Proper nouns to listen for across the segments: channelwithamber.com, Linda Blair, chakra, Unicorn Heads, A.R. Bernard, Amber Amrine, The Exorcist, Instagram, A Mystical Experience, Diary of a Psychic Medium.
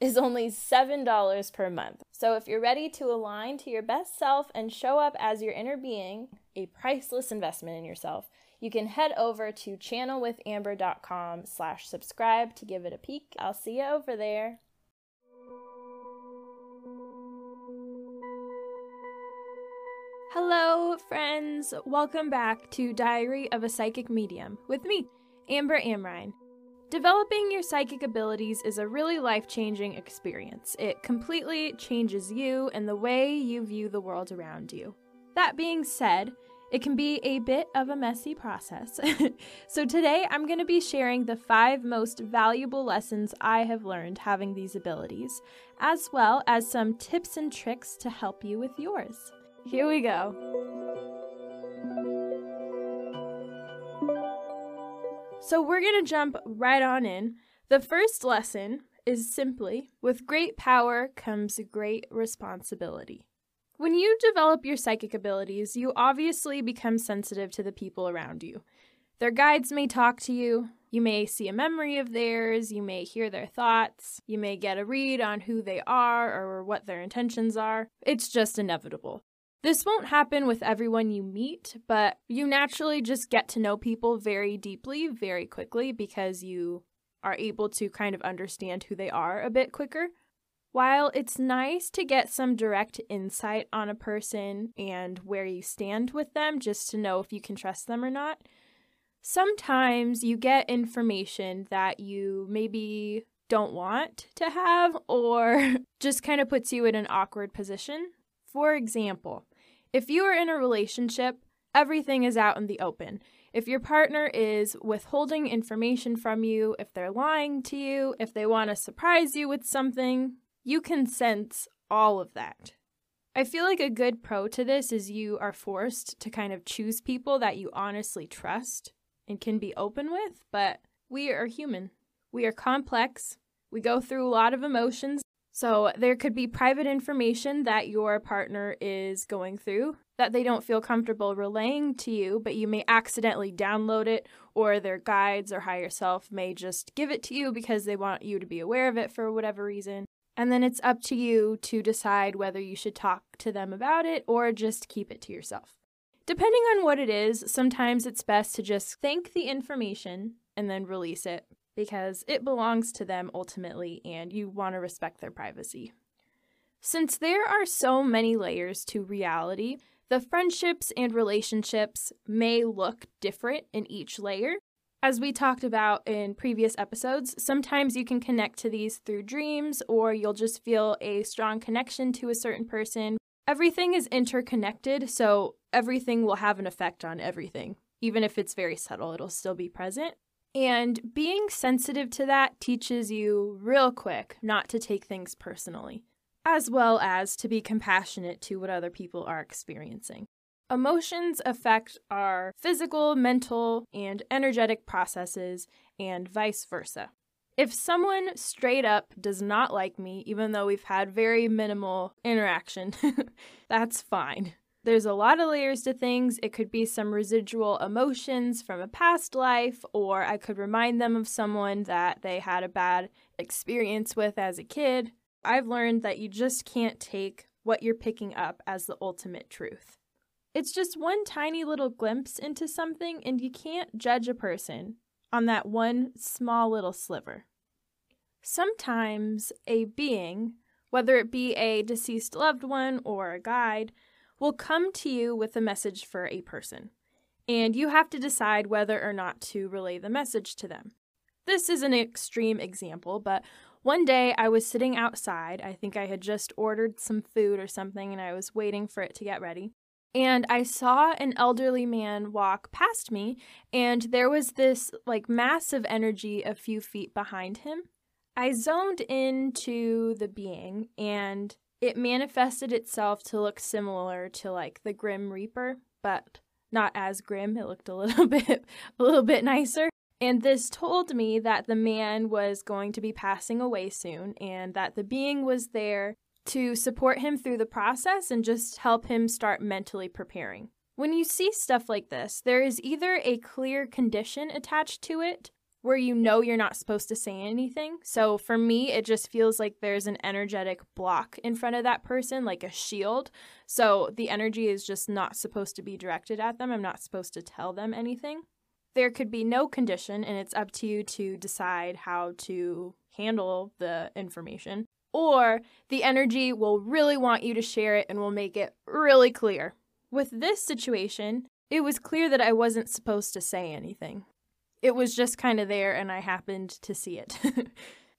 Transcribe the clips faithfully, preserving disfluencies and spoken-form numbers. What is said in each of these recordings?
is only seven dollars per month. So if you're ready to align to your best self and show up as your inner being, a priceless investment in yourself, you can head over to channel with amber dot com slash subscribe to give it a peek. I'll see you over there. Hello, friends. Welcome back to Diary of a Psychic Medium with me, Amber Amrine. Developing your psychic abilities is a really life-changing experience. It completely changes you and the way you view the world around you. That being said, it can be a bit of a messy process. So today I'm going to be sharing the five most valuable lessons I have learned having these abilities, as well as some tips and tricks to help you with yours. Here we go. So we're going to jump right on in. The first lesson is simply, with great power comes great responsibility. When you develop your psychic abilities, you obviously become sensitive to the people around you. Their guides may talk to you, you may see a memory of theirs, you may hear their thoughts, you may get a read on who they are or what their intentions are. It's just inevitable. This won't happen with everyone you meet, but you naturally just get to know people very deeply, very quickly, because you are able to kind of understand who they are a bit quicker. While it's nice to get some direct insight on a person and where you stand with them, just to know if you can trust them or not, sometimes you get information that you maybe don't want to have or just kind of puts you in an awkward position. For example, if you are in a relationship, everything is out in the open. If your partner is withholding information from you, if they're lying to you, if they want to surprise you with something, you can sense all of that. I feel like a good pro to this is you are forced to kind of choose people that you honestly trust and can be open with, but we are human. We are complex. We go through a lot of emotions. So there could be private information that your partner is going through that they don't feel comfortable relaying to you, but you may accidentally download it, or their guides or higher self may just give it to you because they want you to be aware of it for whatever reason. And then it's up to you to decide whether you should talk to them about it or just keep it to yourself. Depending on what it is, sometimes it's best to just thank the information and then release it, because it belongs to them ultimately and you want to respect their privacy. Since there are so many layers to reality, the friendships and relationships may look different in each layer. As we talked about in previous episodes, sometimes you can connect to these through dreams, or you'll just feel a strong connection to a certain person. Everything is interconnected, so everything will have an effect on everything. Even if it's very subtle, it'll still be present. And being sensitive to that teaches you real quick not to take things personally, as well as to be compassionate to what other people are experiencing. Emotions affect our physical, mental, and energetic processes, and vice versa. If someone straight up does not like me, even though we've had very minimal interaction, that's fine. There's a lot of layers to things. It could be some residual emotions from a past life, or I could remind them of someone that they had a bad experience with as a kid. I've learned that you just can't take what you're picking up as the ultimate truth. It's just one tiny little glimpse into something, and you can't judge a person on that one small little sliver. Sometimes a being, whether it be a deceased loved one or a guide, will come to you with a message for a person, and you have to decide whether or not to relay the message to them. This is an extreme example, but one day I was sitting outside. I think I had just ordered some food or something, and I was waiting for it to get ready, and I saw an elderly man walk past me, and there was this like mass of energy a few feet behind him. I zoned into the being, and it manifested itself to look similar to like the Grim Reaper, but not as grim. It looked a little bit a little bit nicer. And this told me that the man was going to be passing away soon, and that the being was there to support him through the process and just help him start mentally preparing. When you see stuff like this, there is either a clear condition attached to it, where you know you're not supposed to say anything. So for me, it just feels like there's an energetic block in front of that person, like a shield. So the energy is just not supposed to be directed at them. I'm not supposed to tell them anything. There could be no condition, and it's up to you to decide how to handle the information. Or the energy will really want you to share it and will make it really clear. With this situation, it was clear that I wasn't supposed to say anything. It was just kind of there, and I happened to see it.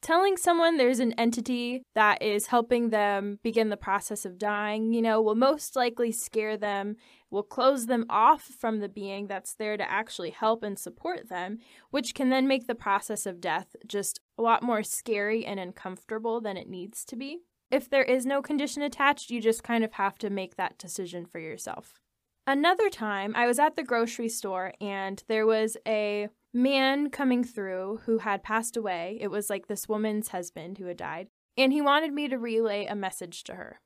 Telling someone there's an entity that is helping them begin the process of dying, you know, will most likely scare them, will close them off from the being that's there to actually help and support them, which can then make the process of death just a lot more scary and uncomfortable than it needs to be. If there is no condition attached, you just kind of have to make that decision for yourself. Another time, I was at the grocery store, and there was a man coming through who had passed away. It was like this woman's husband who had died, and he wanted me to relay a message to her.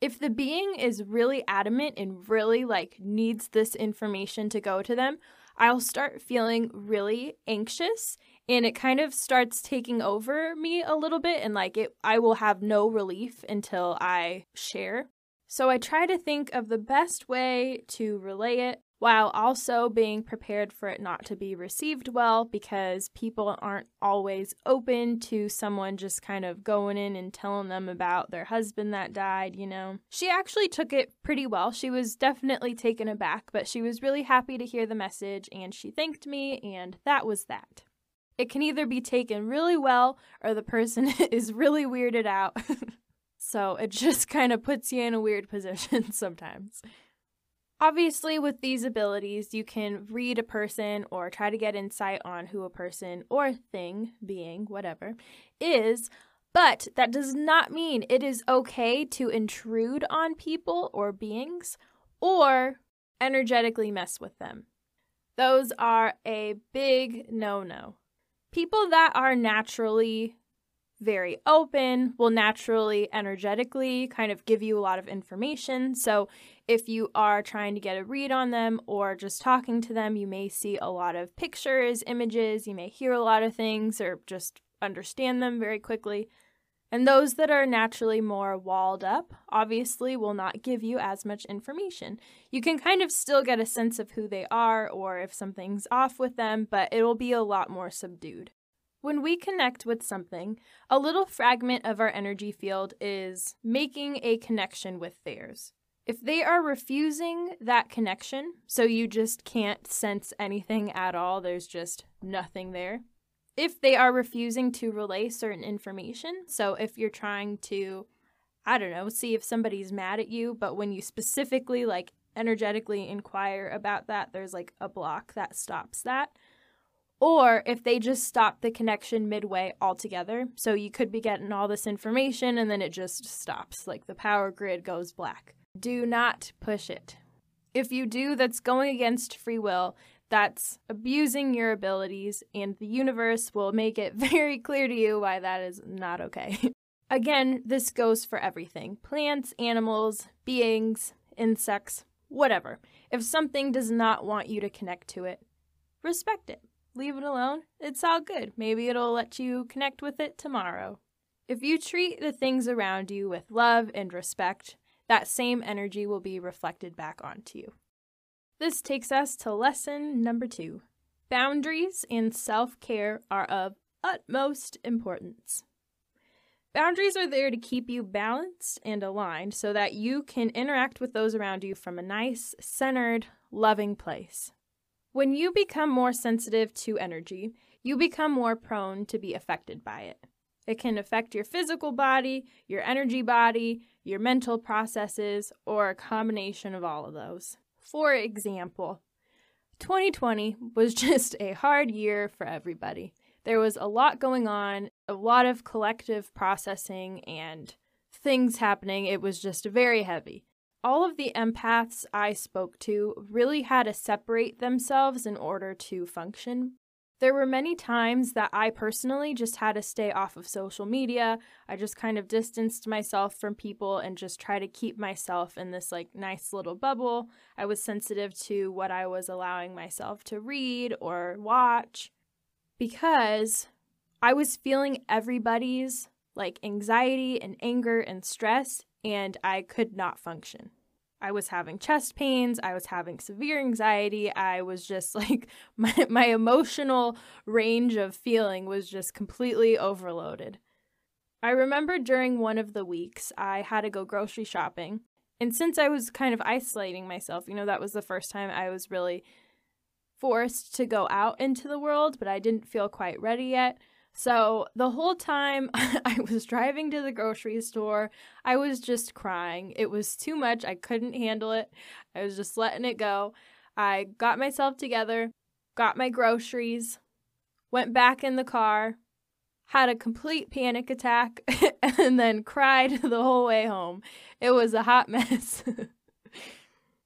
If the being is really adamant and really like needs this information to go to them, I'll start feeling really anxious, and it kind of starts taking over me a little bit, and like it, I will have no relief until I share. So I try to think of the best way to relay it, while also being prepared for it not to be received well, because people aren't always open to someone just kind of going in and telling them about their husband that died, you know. She actually took it pretty well. She was definitely taken aback, but she was really happy to hear the message, and she thanked me, and that was that. It can either be taken really well, or the person is really weirded out. So it just kind of puts you in a weird position sometimes. Obviously, with these abilities, you can read a person or try to get insight on who a person or thing, being, whatever, is, but that does not mean it is okay to intrude on people or beings or energetically mess with them. Those are a big no-no. People that are naturally very open will naturally energetically kind of give you a lot of information. So if you are trying to get a read on them or just talking to them, you may see a lot of pictures, images, you may hear a lot of things or just understand them very quickly. And those that are naturally more walled up obviously will not give you as much information. You can kind of still get a sense of who they are or if something's off with them, but it'll be a lot more subdued. When we connect with something, a little fragment of our energy field is making a connection with theirs. If they are refusing that connection, so you just can't sense anything at all, there's just nothing there. If they are refusing to relay certain information, so if you're trying to, I don't know, see if somebody's mad at you, but when you specifically, like, energetically inquire about that, there's, like, a block that stops that. Or if they just stop the connection midway altogether. So you could be getting all this information and then it just stops, like the power grid goes black. Do not push it. If you do, that's going against free will. That's abusing your abilities, and the universe will make it very clear to you why that is not okay. Again, this goes for everything. Plants, animals, beings, insects, whatever. If something does not want you to connect to it, respect it. Leave it alone. It's all good. Maybe it'll let you connect with it tomorrow. If you treat the things around you with love and respect, that same energy will be reflected back onto you. This takes us to lesson number two. Boundaries and self-care are of utmost importance. Boundaries are there to keep you balanced and aligned so that you can interact with those around you from a nice, centered, loving place. When you become more sensitive to energy, you become more prone to be affected by it. It can affect your physical body, your energy body, your mental processes, or a combination of all of those. For example, twenty twenty was just a hard year for everybody. There was a lot going on, a lot of collective processing and things happening. It was just very heavy. All of the empaths I spoke to really had to separate themselves in order to function. There were many times that I personally just had to stay off of social media. I just kind of distanced myself from people and just try to keep myself in this like nice little bubble. I was sensitive to what I was allowing myself to read or watch because I was feeling everybody's like anxiety and anger and stress, and I could not function. I was having chest pains, I was having severe anxiety, I was just like, my, my emotional range of feeling was just completely overloaded. I remember during one of the weeks, I had to go grocery shopping, and since I was kind of isolating myself, you know, that was the first time I was really forced to go out into the world, but I didn't feel quite ready yet. So the whole time I was driving to the grocery store, I was just crying. It was too much. I couldn't handle it. I was just letting it go. I got myself together, got my groceries, went back in the car, had a complete panic attack, and then cried the whole way home. It was a hot mess.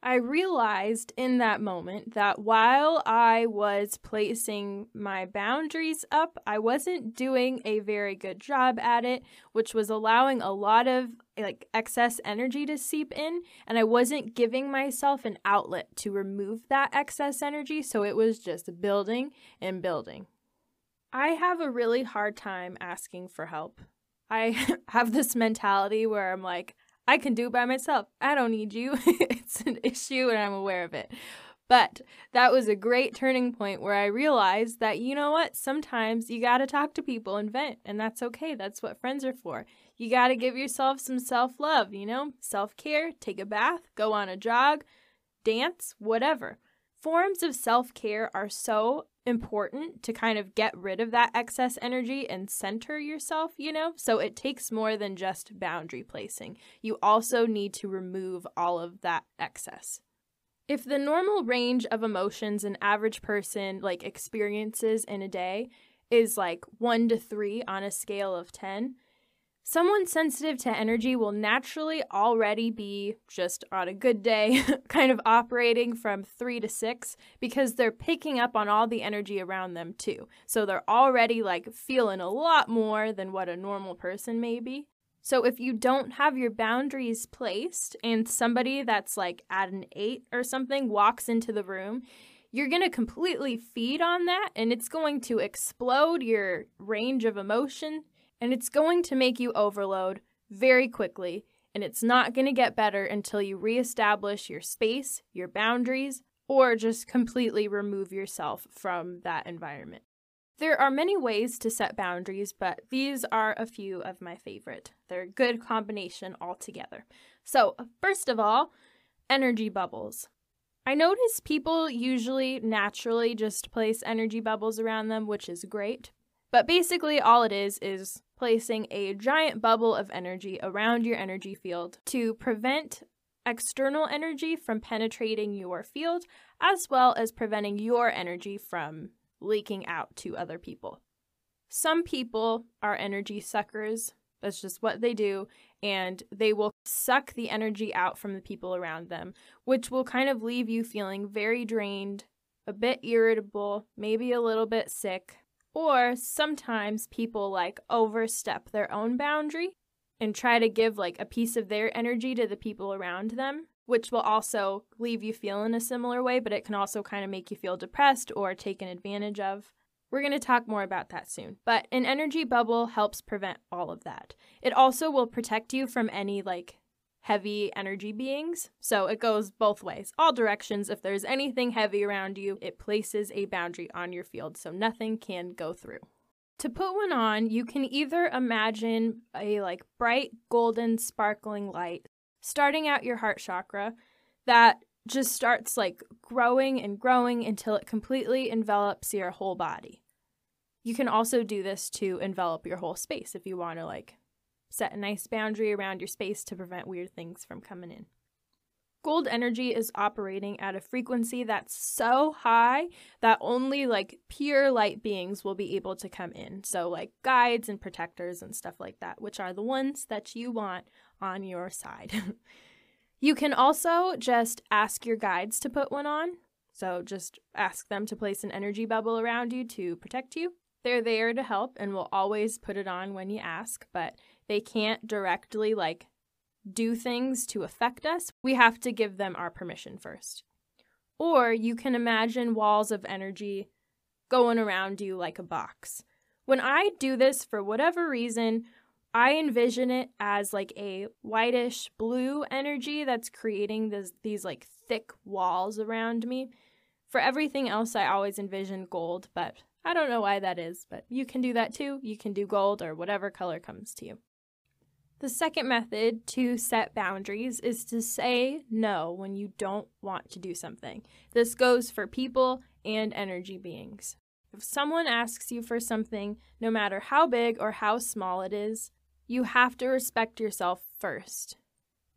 I realized in that moment that while I was placing my boundaries up, I wasn't doing a very good job at it, which was allowing a lot of like excess energy to seep in, and I wasn't giving myself an outlet to remove that excess energy, so it was just building and building. I have a really hard time asking for help. I have this mentality where I'm like, I can do it by myself. I don't need you. It's an issue and I'm aware of it. But that was a great turning point where I realized that, you know what, sometimes you got to talk to people and vent, and that's okay. That's what friends are for. You got to give yourself some self-love, you know, self-care, take a bath, go on a jog, dance, whatever. Forms of self-care are so important to kind of get rid of that excess energy and center yourself, you know? So it takes more than just boundary placing. You also need to remove all of that excess. If the normal range of emotions an average person like experiences in a day is like one to three on a scale of ten, someone sensitive to energy will naturally already be, just on a good day, kind of operating from three to six because they're picking up on all the energy around them too. So they're already like feeling a lot more than what a normal person may be. So if you don't have your boundaries placed and somebody that's like at an eight or something walks into the room, you're going to completely feed on that, and it's going to explode your range of emotion. And it's going to make you overload very quickly, and it's not going to get better until you reestablish your space, your boundaries, or just completely remove yourself from that environment. There are many ways to set boundaries, but these are a few of my favorite. They're a good combination altogether. So, first of all, energy bubbles. I notice people usually naturally just place energy bubbles around them, which is great, but basically all it is is placing a giant bubble of energy around your energy field to prevent external energy from penetrating your field, as well as preventing your energy from leaking out to other people. Some people are energy suckers. That's just what they do, and they will suck the energy out from the people around them, which will kind of leave you feeling very drained, a bit irritable, maybe a little bit sick, or sometimes people like overstep their own boundary and try to give like a piece of their energy to the people around them, which will also leave you feeling a similar way, but it can also kind of make you feel depressed or taken advantage of. We're going to talk more about that soon, but an energy bubble helps prevent all of that. It also will protect you from any like heavy energy beings, so it goes both ways, all directions. If there's anything heavy around you, it places a boundary on your field, so nothing can go through. To put one on, you can either imagine a like bright, golden, sparkling light starting out your heart chakra that just starts like growing and growing until it completely envelops your whole body. You can also do this to envelop your whole space if you want to like set a nice boundary around your space to prevent weird things from coming in. Gold energy is operating at a frequency that's so high that only like pure light beings will be able to come in. So like guides and protectors and stuff like that, which are the ones that you want on your side. You can also just ask your guides to put one on. So just ask them to place an energy bubble around you to protect you. They're there to help and will always put it on when you ask, but they can't directly like do things to affect us. We have to give them our permission first. Or you can imagine walls of energy going around you like a box. When I do this, for whatever reason, I envision it as like a whitish blue energy that's creating this, these like thick walls around me. For everything else, I always envision gold, but I don't know why that is, but you can do that too. You can do gold or whatever color comes to you. The second method to set boundaries is to say no when you don't want to do something. This goes for people and energy beings. If someone asks you for something, no matter how big or how small it is, you have to respect yourself first.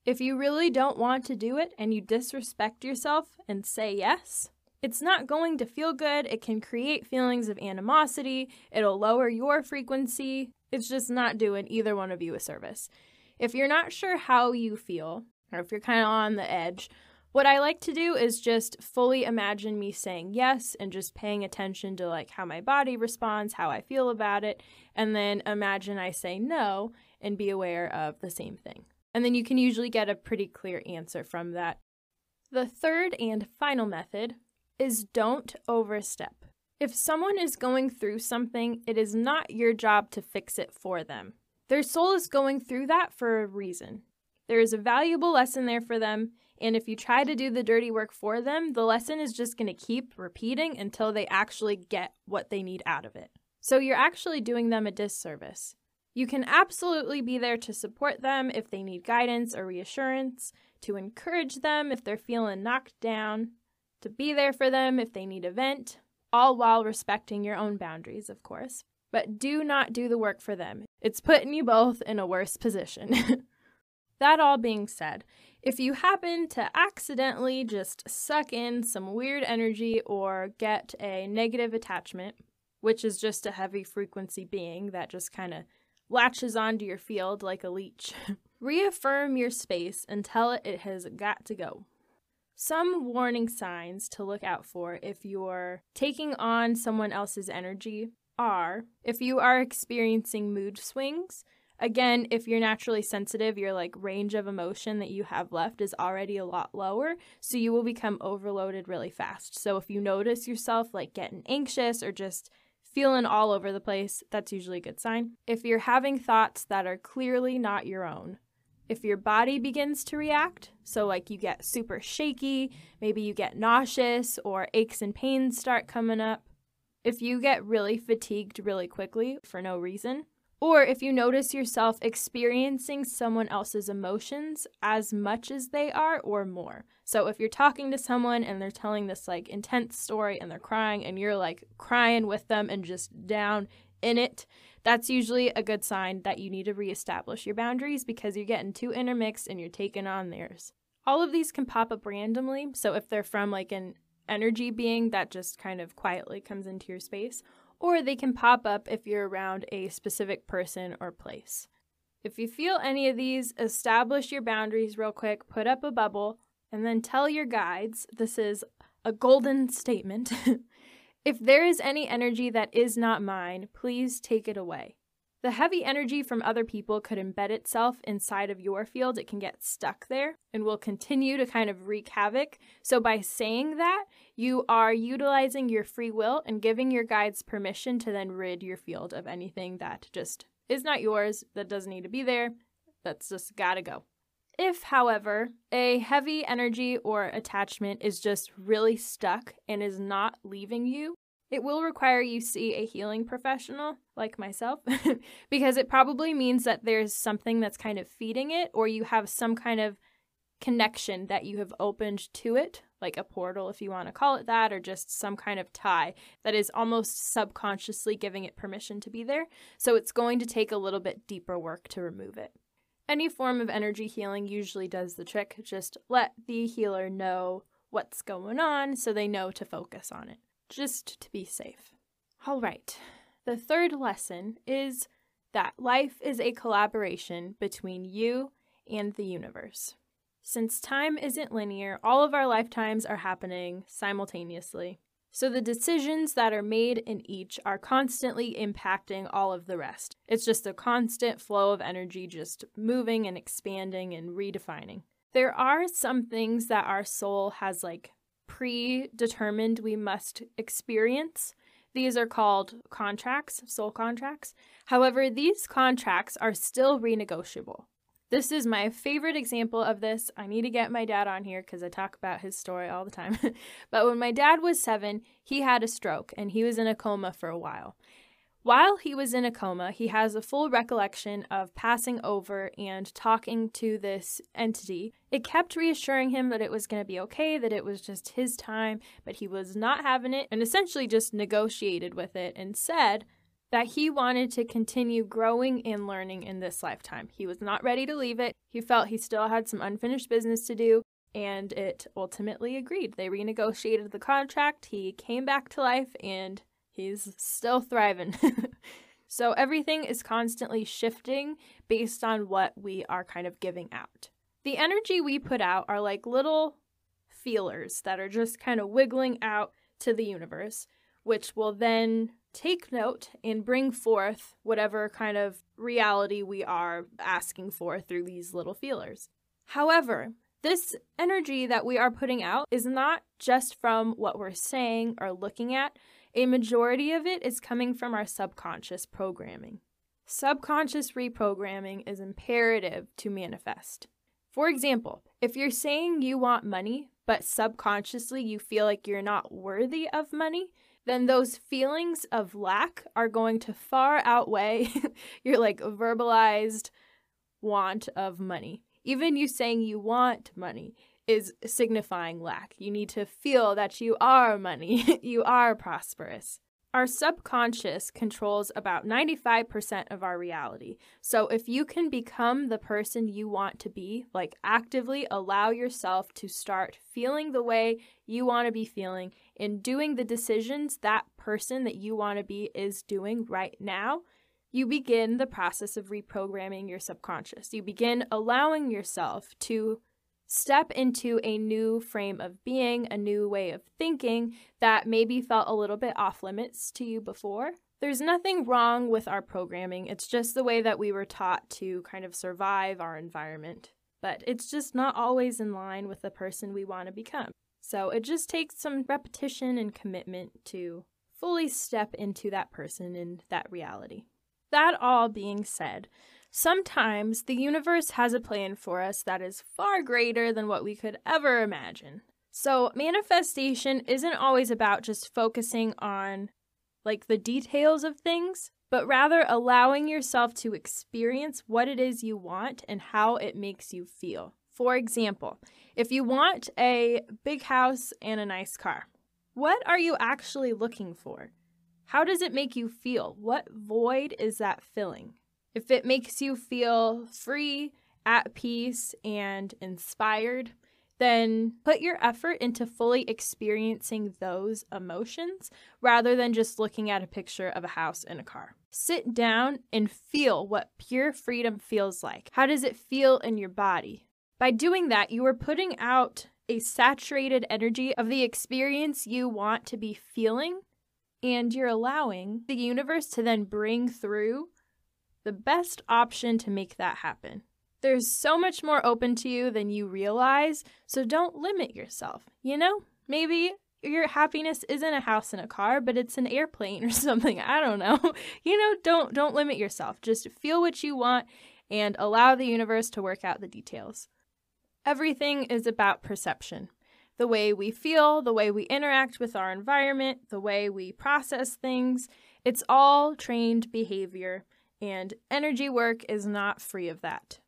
If you really don't want to do it and you disrespect yourself and say yes, it's not going to feel good. It can create feelings of animosity. It'll lower your frequency. It's just not doing either one of you a service. If you're not sure how you feel, or if you're kind of on the edge, what I like to do is just fully imagine me saying yes and just paying attention to like how my body responds, how I feel about it, and then imagine I say no and be aware of the same thing. And then you can usually get a pretty clear answer from that. The third and final method is don't overstep. If someone is going through something, it is not your job to fix it for them. Their soul is going through that for a reason. There is a valuable lesson there for them, and if you try to do the dirty work for them, the lesson is just going to keep repeating until they actually get what they need out of it. So you're actually doing them a disservice. You can absolutely be there to support them if they need guidance or reassurance, to encourage them if they're feeling knocked down, to be there for them if they need a vent, all while respecting your own boundaries, of course. But do not do the work for them. It's putting you both in a worse position. That all being said, if you happen to accidentally just suck in some weird energy or get a negative attachment, which is just a heavy frequency being that just kind of latches onto your field like a leech, reaffirm your space and tell it it has got to go. Some warning signs to look out for if you're taking on someone else's energy are if you are experiencing mood swings. Again, if you're naturally sensitive, your like range of emotion that you have left is already a lot lower, so you will become overloaded really fast. So if you notice yourself like getting anxious or just feeling all over the place, that's usually a good sign. If you're having thoughts that are clearly not your own. If your body begins to react, so like you get super shaky, maybe you get nauseous or aches and pains start coming up. If you get really fatigued really quickly for no reason, or if you notice yourself experiencing someone else's emotions as much as they are or more. So if you're talking to someone and they're telling this like intense story and they're crying and you're like crying with them and just down in it, that's usually a good sign that you need to reestablish your boundaries because you're getting too intermixed and you're taking on theirs. All of these can pop up randomly, so if they're from like an energy being that just kind of quietly comes into your space, or they can pop up if you're around a specific person or place. If you feel any of these, establish your boundaries real quick, put up a bubble, and then tell your guides, this is a golden statement. If there is any energy that is not mine, please take it away. The heavy energy from other people could embed itself inside of your field. It can get stuck there and will continue to kind of wreak havoc. So by saying that, you are utilizing your free will and giving your guides permission to then rid your field of anything that just is not yours, that doesn't need to be there, that's just gotta go. If, however, a heavy energy or attachment is just really stuck and is not leaving you, it will require you see a healing professional, like myself, because it probably means that there's something that's kind of feeding it, or you have some kind of connection that you have opened to it, like a portal, if you want to call it that, or just some kind of tie that is almost subconsciously giving it permission to be there. So it's going to take a little bit deeper work to remove it. Any form of energy healing usually does the trick. Just let the healer know what's going on so they know to focus on it, just to be safe. All right. The third lesson is that life is a collaboration between you and the universe. Since time isn't linear, all of our lifetimes are happening simultaneously. So the decisions that are made in each are constantly impacting all of the rest. It's just a constant flow of energy just moving and expanding and redefining. There are some things that our soul has like predetermined we must experience. These are called contracts, soul contracts. However, these contracts are still renegotiable. This is my favorite example of this. I need to get my dad on here because I talk about his story all the time. But when my dad was seven, he had a stroke and he was in a coma for a while. While he was in a coma, he has a full recollection of passing over and talking to this entity. It kept reassuring him that it was going to be okay, that it was just his time, but he was not having it and essentially just negotiated with it and said that he wanted to continue growing and learning in this lifetime. He was not ready to leave it. He felt he still had some unfinished business to do, and it ultimately agreed. They renegotiated the contract. He came back to life, and he's still thriving. So everything is constantly shifting based on what we are kind of giving out. The energy we put out are like little feelers that are just kind of wiggling out to the universe, which will then take note and bring forth whatever kind of reality we are asking for through these little feelers. However, this energy that we are putting out is not just from what we're saying or looking at. A majority of it is coming from our subconscious programming. Subconscious reprogramming is imperative to manifest. For example, if you're saying you want money, but subconsciously you feel like you're not worthy of money, then those feelings of lack are going to far outweigh your like verbalized want of money. Even you saying you want money is signifying lack. You need to feel that you are money, you are prosperous. Our subconscious controls about ninety-five percent of our reality. So if you can become the person you want to be, like actively allow yourself to start feeling the way you want to be feeling and doing the decisions that person that you want to be is doing right now, you begin the process of reprogramming your subconscious. You begin allowing yourself to step into a new frame of being, a new way of thinking that maybe felt a little bit off limits to you before. There's nothing wrong with our programming. It's just the way that we were taught to kind of survive our environment. But it's just not always in line with the person we want to become. So it just takes some repetition and commitment to fully step into that person and that reality. That all being said, sometimes the universe has a plan for us that is far greater than what we could ever imagine. So manifestation isn't always about just focusing on like the details of things, but rather allowing yourself to experience what it is you want and how it makes you feel. For example, if you want a big house and a nice car, what are you actually looking for? How does it make you feel? What void is that filling? If it makes you feel free, at peace, and inspired, then put your effort into fully experiencing those emotions rather than just looking at a picture of a house and a car. Sit down and feel what pure freedom feels like. How does it feel in your body? By doing that, you are putting out a saturated energy of the experience you want to be feeling, and you're allowing the universe to then bring through the best option to make that happen. There's so much more open to you than you realize, so don't limit yourself, you know? Maybe your happiness isn't a house and a car, but it's an airplane or something. I don't know. You know, don't don't limit yourself. Just feel what you want and allow the universe to work out the details. Everything is about perception. The way we feel, the way we interact with our environment, the way we process things, it's all trained behavior, and energy work is not free of that.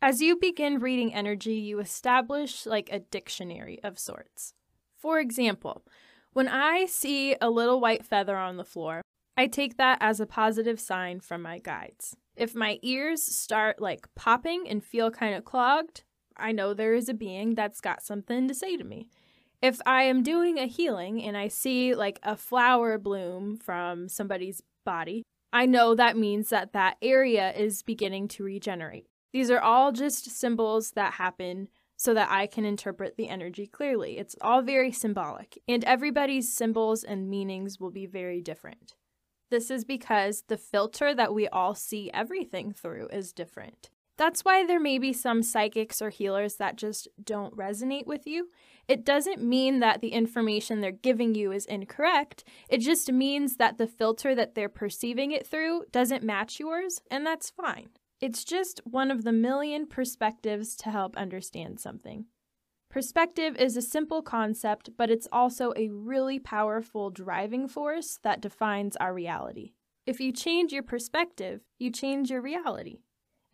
As you begin reading energy, you establish like a dictionary of sorts. For example, when I see a little white feather on the floor, I take that as a positive sign from my guides. If my ears start like popping and feel kind of clogged, I know there is a being that's got something to say to me. If I am doing a healing and I see like a flower bloom from somebody's body, I know that means that that area is beginning to regenerate. These are all just symbols that happen so that I can interpret the energy clearly. It's all very symbolic, and everybody's symbols and meanings will be very different. This is because the filter that we all see everything through is different. That's why there may be some psychics or healers that just don't resonate with you. It doesn't mean that the information they're giving you is incorrect. It just means that the filter that they're perceiving it through doesn't match yours, and that's fine. It's just one of the million perspectives to help understand something. Perspective is a simple concept, but it's also a really powerful driving force that defines our reality. If you change your perspective, you change your reality.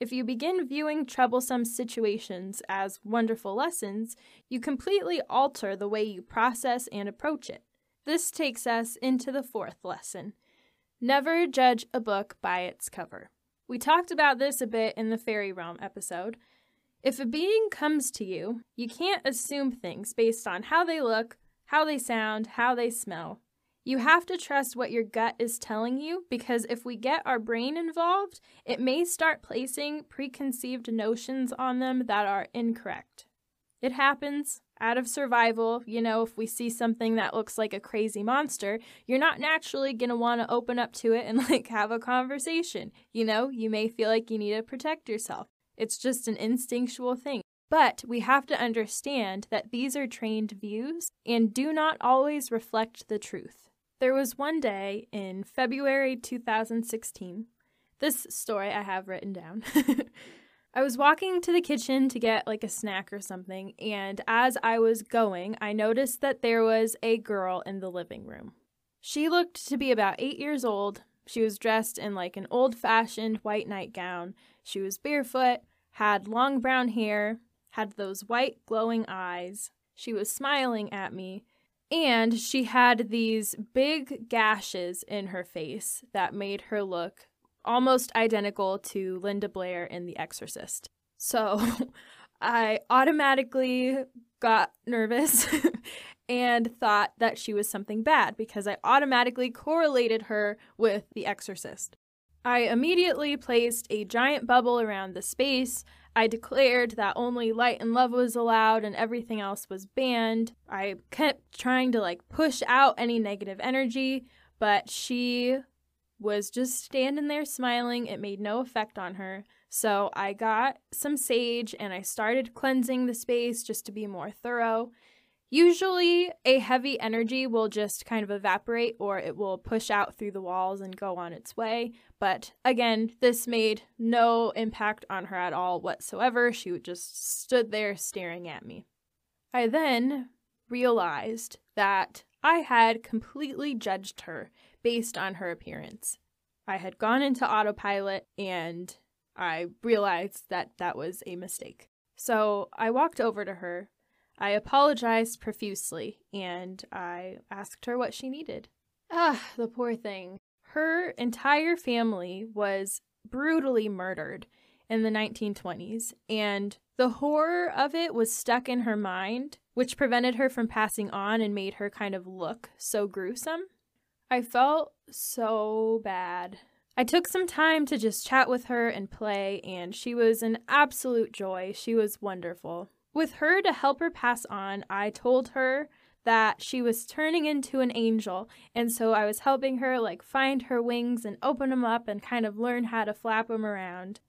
If you begin viewing troublesome situations as wonderful lessons, you completely alter the way you process and approach it. This takes us into the fourth lesson. Never judge a book by its cover. We talked about this a bit in the Fairy Realm episode. If a being comes to you, you can't assume things based on how they look, how they sound, how they smell. You have to trust what your gut is telling you, because if we get our brain involved, it may start placing preconceived notions on them that are incorrect. It happens out of survival. You know, if we see something that looks like a crazy monster, you're not naturally going to want to open up to it and like have a conversation. You know, you may feel like you need to protect yourself. It's just an instinctual thing. But we have to understand that these are trained views and do not always reflect the truth. There was one day in February two thousand sixteen, this story I have written down. I was walking to the kitchen to get like a snack or something, and as I was going, I noticed that there was a girl in the living room. She looked to be about eight years old. She was dressed in like an old-fashioned white nightgown. She was barefoot, had long brown hair, had those white glowing eyes. She was smiling at me, and she had these big gashes in her face that made her look almost identical to Linda Blair in The Exorcist. So I automatically got nervous and thought that she was something bad, because I automatically correlated her with The Exorcist. I immediately placed a giant bubble around the space. I declared that only light and love was allowed and everything else was banned. I kept trying to like push out any negative energy, but she was just standing there smiling. It made no effect on her. So I got some sage and I started cleansing the space just to be more thorough. Usually a heavy energy will just kind of evaporate, or it will push out through the walls and go on its way. But again, this made no impact on her at all whatsoever. She just stood there staring at me. I then realized that I had completely judged her based on her appearance. I had gone into autopilot, and I realized that that was a mistake. So I walked over to her. I apologized profusely, and I asked her what she needed. Ah, the poor thing. Her entire family was brutally murdered in the nineteen twenties, and the horror of it was stuck in her mind, which prevented her from passing on and made her kind of look so gruesome. I felt so bad. I took some time to just chat with her and play, and she was an absolute joy. She was wonderful. With her to help her pass on, I told her that she was turning into an angel, and so I was helping her like find her wings and open them up and kind of learn how to flap them around.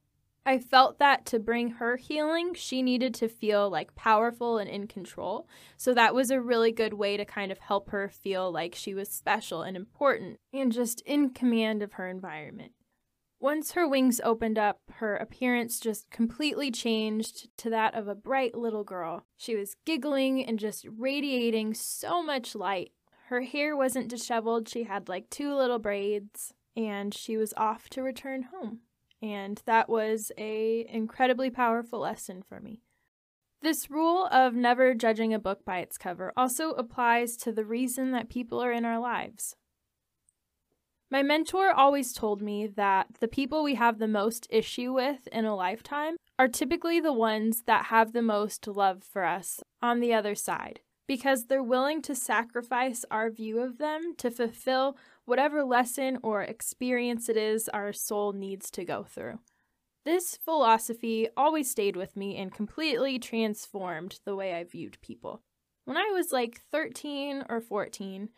I felt that to bring her healing, she needed to feel like powerful and in control. So that was a really good way to kind of help her feel like she was special and important and just in command of her environment. Once her wings opened up, her appearance just completely changed to that of a bright little girl. She was giggling and just radiating so much light. Her hair wasn't disheveled, she had like two little braids, and she was off to return home. And that was an incredibly powerful lesson for me. This rule of never judging a book by its cover also applies to the reason that people are in our lives. My mentor always told me that the people we have the most issue with in a lifetime are typically the ones that have the most love for us on the other side, because they're willing to sacrifice our view of them to fulfill whatever lesson or experience it is our soul needs to go through. This philosophy always stayed with me and completely transformed the way I viewed people. When I was like thirteen or fourteen,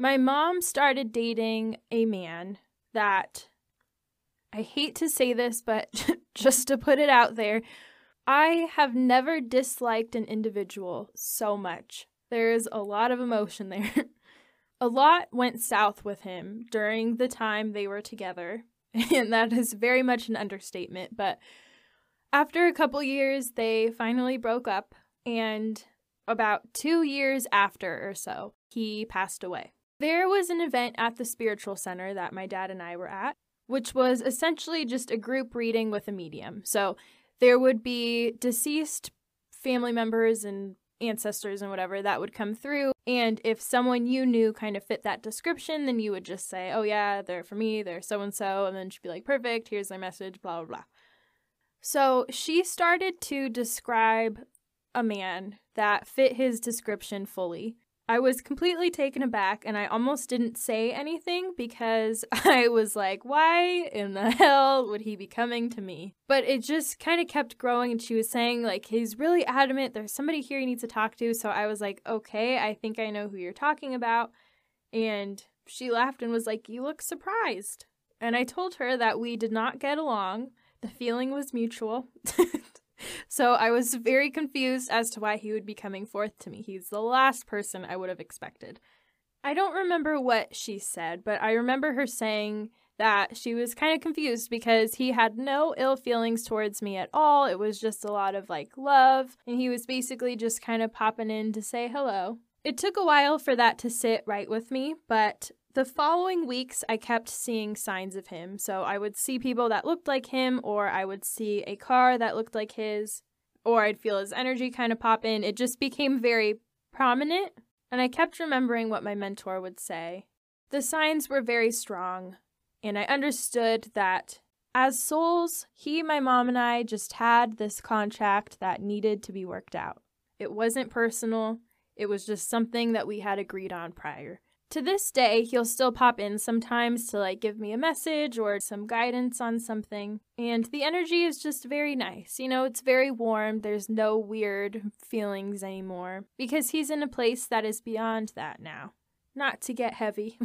my mom started dating a man that, I hate to say this, but just to put it out there, I have never disliked an individual so much. There is a lot of emotion there. A lot went south with him during the time they were together, and that is very much an understatement, but after a couple years, they finally broke up, and about two years after or so, he passed away. There was an event at the spiritual center that my dad and I were at, which was essentially just a group reading with a medium. So there would be deceased family members and ancestors and whatever that would come through, and if someone you knew kind of fit that description, then you would just say, oh yeah, they're for me, they're so-and-so, and then she'd be like, perfect, here's my message, blah, blah, blah. So she started to describe a man that fit his description fully. I was completely taken aback, and I almost didn't say anything because I was like, why in the hell would he be coming to me? But it just kind of kept growing, and she was saying, like, he's really adamant. There's somebody here he needs to talk to. So I was like, okay, I think I know who you're talking about. And she laughed and was like, you look surprised. And I told her that we did not get along. The feeling was mutual. So I was very confused as to why he would be coming forth to me. He's the last person I would have expected. I don't remember what she said, but I remember her saying that she was kind of confused because he had no ill feelings towards me at all. It was just a lot of, like, love, and he was basically just kind of popping in to say hello. It took a while for that to sit right with me, but the following weeks, I kept seeing signs of him, so I would see people that looked like him, or I would see a car that looked like his, or I'd feel his energy kind of pop in. It just became very prominent, and I kept remembering what my mentor would say. The signs were very strong, and I understood that as souls, he, my mom, and I just had this contract that needed to be worked out. It wasn't personal, it was just something that we had agreed on prior. To this day, he'll still pop in sometimes to, like, give me a message or some guidance on something, and the energy is just very nice. You know, it's very warm, there's no weird feelings anymore, because he's in a place that is beyond that now. Not to get heavy,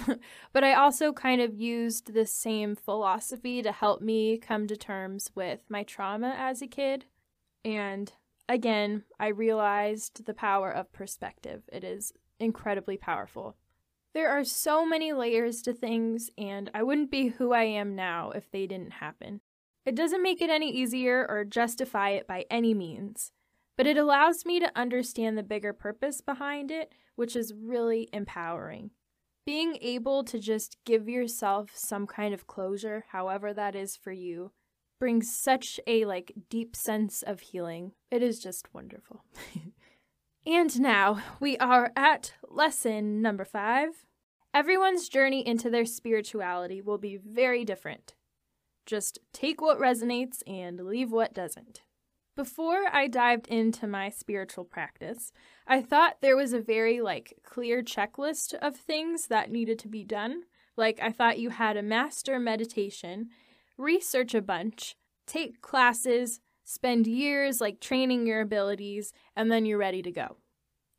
but I also kind of used the same philosophy to help me come to terms with my trauma as a kid, and again, I realized the power of perspective. It is incredibly powerful. There are so many layers to things, and I wouldn't be who I am now if they didn't happen. It doesn't make it any easier or justify it by any means, but it allows me to understand the bigger purpose behind it, which is really empowering. Being able to just give yourself some kind of closure, however that is for you, brings such a, like, deep sense of healing. It is just wonderful. And now, we are at lesson number five. Everyone's journey into their spirituality will be very different. Just take what resonates and leave what doesn't. Before I dived into my spiritual practice, I thought there was a very, like, clear checklist of things that needed to be done. Like, I thought you had to master meditation, research a bunch, take classes, Spend years like training your abilities, and then you're ready to go.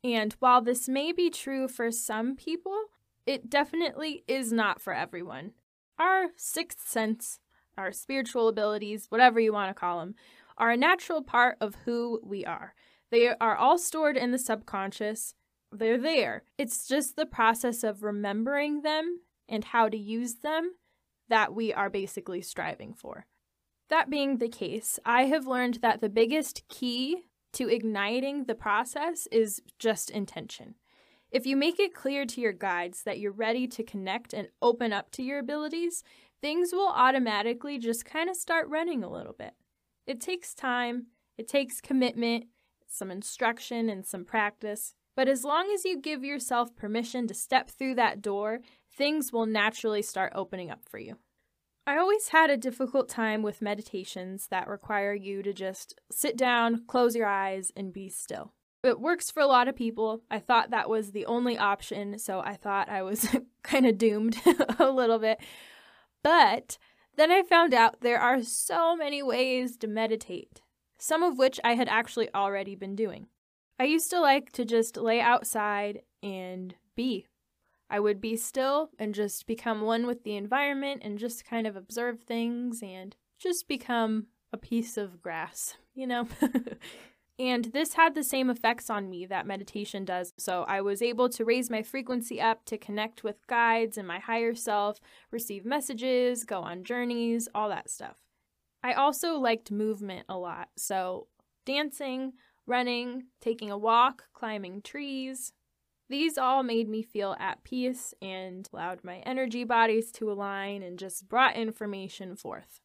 And while this may be true for some people, it definitely is not for everyone. Our sixth sense, our spiritual abilities, whatever you want to call them, are a natural part of who we are. They are all stored in the subconscious. They're there. It's just the process of remembering them and how to use them that we are basically striving for. That being the case, I have learned that the biggest key to igniting the process is just intention. If you make it clear to your guides that you're ready to connect and open up to your abilities, things will automatically just kind of start running a little bit. It takes time, it takes commitment, some instruction, and some practice. But as long as you give yourself permission to step through that door, things will naturally start opening up for you. I always had a difficult time with meditations that require you to just sit down, close your eyes, and be still. It works for a lot of people. I thought that was the only option, so I thought I was kind of doomed a little bit. But then I found out there are so many ways to meditate, some of which I had actually already been doing. I used to like to just lay outside and be. I would be still and just become one with the environment and just kind of observe things and just become a piece of grass, you know? And this had the same effects on me that meditation does. So I was able to raise my frequency up to connect with guides and my higher self, receive messages, go on journeys, all that stuff. I also liked movement a lot. So dancing, running, taking a walk, climbing trees. These all made me feel at peace and allowed my energy bodies to align and just brought information forth.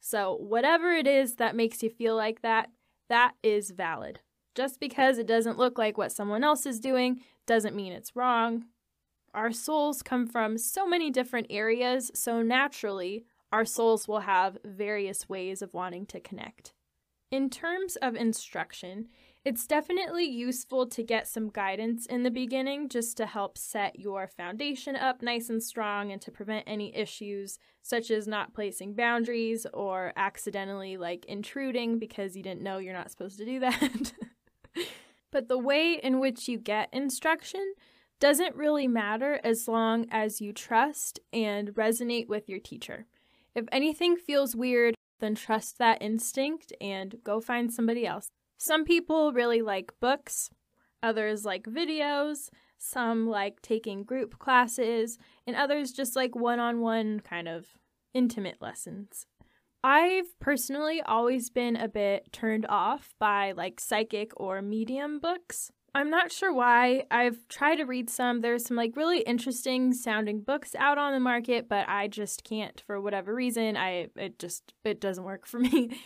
So whatever it is that makes you feel like that, that is valid. Just because it doesn't look like what someone else is doing doesn't mean it's wrong. Our souls come from so many different areas, so naturally, our souls will have various ways of wanting to connect. In terms of instruction, it's definitely useful to get some guidance in the beginning just to help set your foundation up nice and strong and to prevent any issues such as not placing boundaries or accidentally like intruding because you didn't know you're not supposed to do that. But the way in which you get instruction doesn't really matter as long as you trust and resonate with your teacher. If anything feels weird, then trust that instinct and go find somebody else. Some people really like books, others like videos, some like taking group classes, and others just like one-on-one kind of intimate lessons. I've personally always been a bit turned off by like psychic or medium books. I'm not sure why. I've tried to read some. There's some like really interesting sounding books out on the market, but I just can't for whatever reason. I it just it doesn't work for me.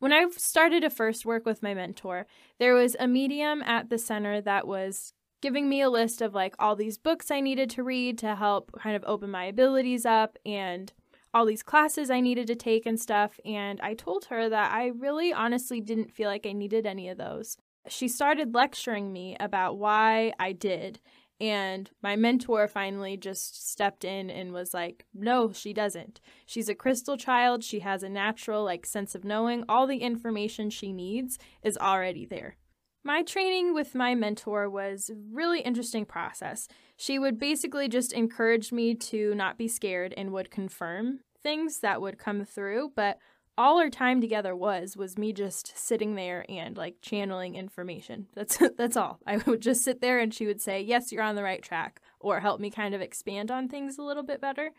When I started to first work with my mentor, there was a medium at the center that was giving me a list of like all these books I needed to read to help kind of open my abilities up and all these classes I needed to take and stuff, and I told her that I really honestly didn't feel like I needed any of those. She started lecturing me about why I did, and my mentor finally just stepped in and was like, no, she doesn't. She's a crystal child. She has a natural like sense of knowing. All the information she needs is already there. My training with my mentor was a really interesting process. She would basically just encourage me to not be scared and would confirm things that would come through, but all our time together was, was me just sitting there and like channeling information. That's that's all. I would just sit there and she would say, yes, you're on the right track, or help me kind of expand on things a little bit better.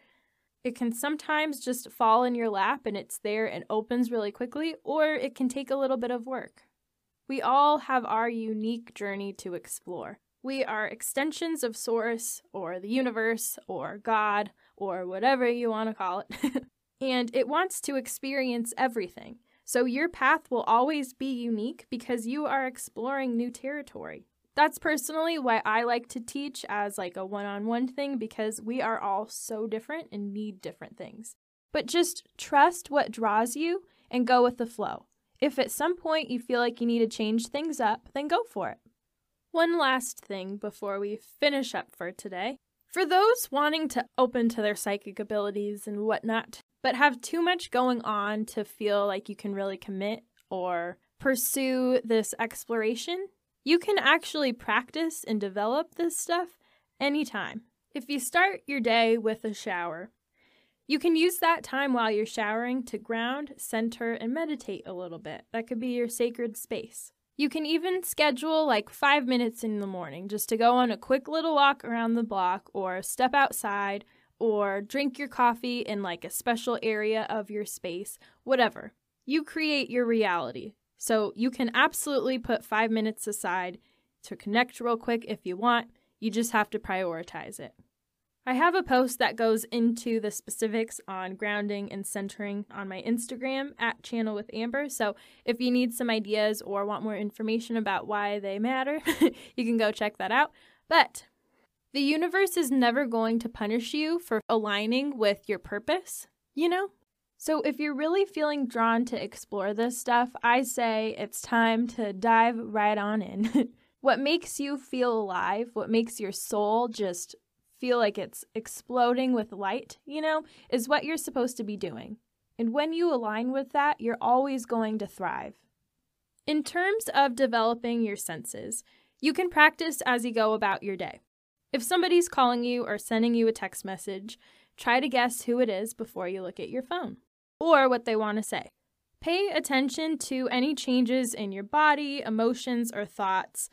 It can sometimes just fall in your lap and it's there and opens really quickly, or it can take a little bit of work. We all have our unique journey to explore. We are extensions of Source or the universe or God or whatever you want to call it. And it wants to experience everything. So your path will always be unique because you are exploring new territory. That's personally why I like to teach as like a one-on-one thing, because we are all so different and need different things. But just trust what draws you and go with the flow. If at some point you feel like you need to change things up, then go for it. One last thing before we finish up for today. For those wanting to open to their psychic abilities and whatnot, but have too much going on to feel like you can really commit or pursue this exploration, you can actually practice and develop this stuff anytime. If you start your day with a shower, you can use that time while you're showering to ground, center, and meditate a little bit. That could be your sacred space. You can even schedule like five minutes in the morning just to go on a quick little walk around the block or step outside or drink your coffee in like a special area of your space, whatever. You create your reality. So you can absolutely put five minutes aside to connect real quick if you want. You just have to prioritize it. I have a post that goes into the specifics on grounding and centering on my Instagram at Channel with Amber. So if you need some ideas or want more information about why they matter, you can go check that out. But the universe is never going to punish you for aligning with your purpose, you know? So if you're really feeling drawn to explore this stuff, I say it's time to dive right on in. What makes you feel alive, what makes your soul just feel like it's exploding with light, you know, is what you're supposed to be doing. And when you align with that, you're always going to thrive. In terms of developing your senses, you can practice as you go about your day. If somebody's calling you or sending you a text message, try to guess who it is before you look at your phone or what they want to say. Pay attention to any changes in your body, emotions, or thoughts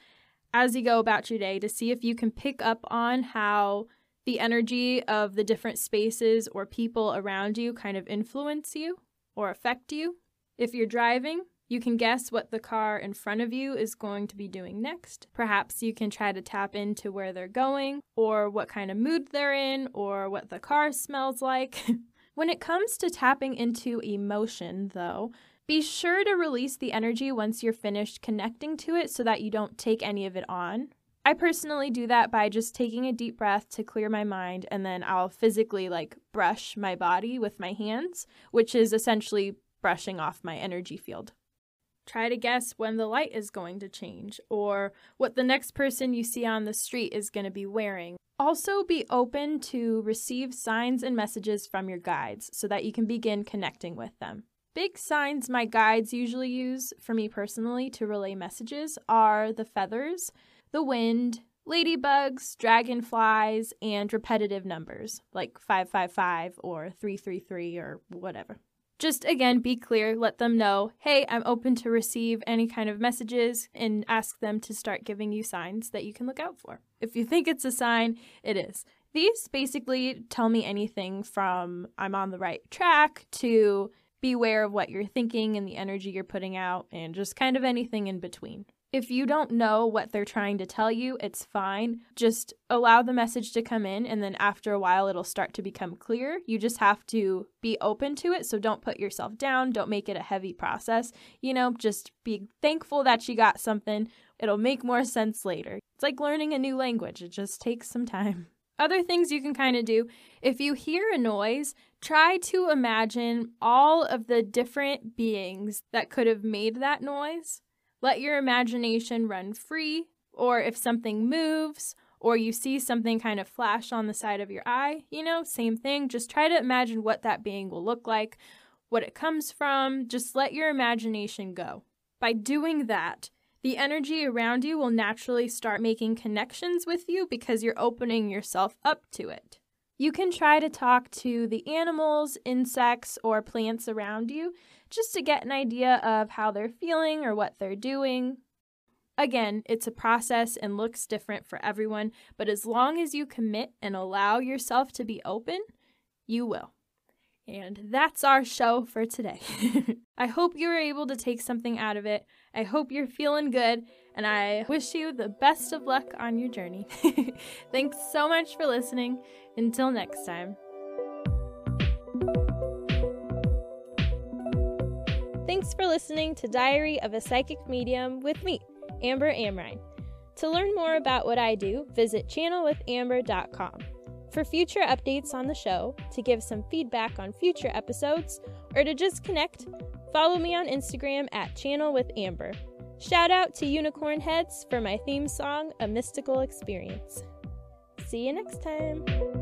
as you go about your day to see if you can pick up on how the energy of the different spaces or people around you kind of influence you or affect you. If you're driving, you can guess what the car in front of you is going to be doing next. Perhaps you can try to tap into where they're going or what kind of mood they're in or what the car smells like. When it comes to tapping into emotion, though, be sure to release the energy once you're finished connecting to it so that you don't take any of it on. I personally do that by just taking a deep breath to clear my mind, and then I'll physically like brush my body with my hands, which is essentially brushing off my energy field. Try to guess when the light is going to change or what the next person you see on the street is going to be wearing. Also be open to receive signs and messages from your guides so that you can begin connecting with them. Big signs my guides usually use for me personally to relay messages are the feathers, the wind, ladybugs, dragonflies, and repetitive numbers like five five five or three three three or whatever. Just again, be clear, let them know, hey, I'm open to receive any kind of messages, and ask them to start giving you signs that you can look out for. If you think it's a sign, it is. These basically tell me anything from I'm on the right track to beware of what you're thinking and the energy you're putting out and just kind of anything in between. If you don't know what they're trying to tell you, it's fine. Just allow the message to come in, and then after a while, it'll start to become clear. You just have to be open to it, so don't put yourself down. Don't make it a heavy process. You know, just be thankful that you got something. It'll make more sense later. It's like learning a new language. It just takes some time. Other things you can kind of do, if you hear a noise, try to imagine all of the different beings that could have made that noise. Let your imagination run free, or if something moves, or you see something kind of flash on the side of your eye, you know, same thing. Just try to imagine what that being will look like, what it comes from. Just let your imagination go. By doing that, the energy around you will naturally start making connections with you because you're opening yourself up to it. You can try to talk to the animals, insects, or plants around you just to get an idea of how they're feeling or what they're doing. Again, it's a process and looks different for everyone, but as long as you commit and allow yourself to be open, you will. And that's our show for today. I hope you were able to take something out of it. I hope you're feeling good, and I wish you the best of luck on your journey. Thanks so much for listening. Until next time. Thanks for listening to Diary of a Psychic Medium with me, Amber Amrine. To learn more about what I do, visit channel with amber dot com. For future updates on the show, to give some feedback on future episodes, or to just connect, follow me on Instagram at channel with amber. Shout out to Unicorn Heads for my theme song, A Mystical Experience. See you next time!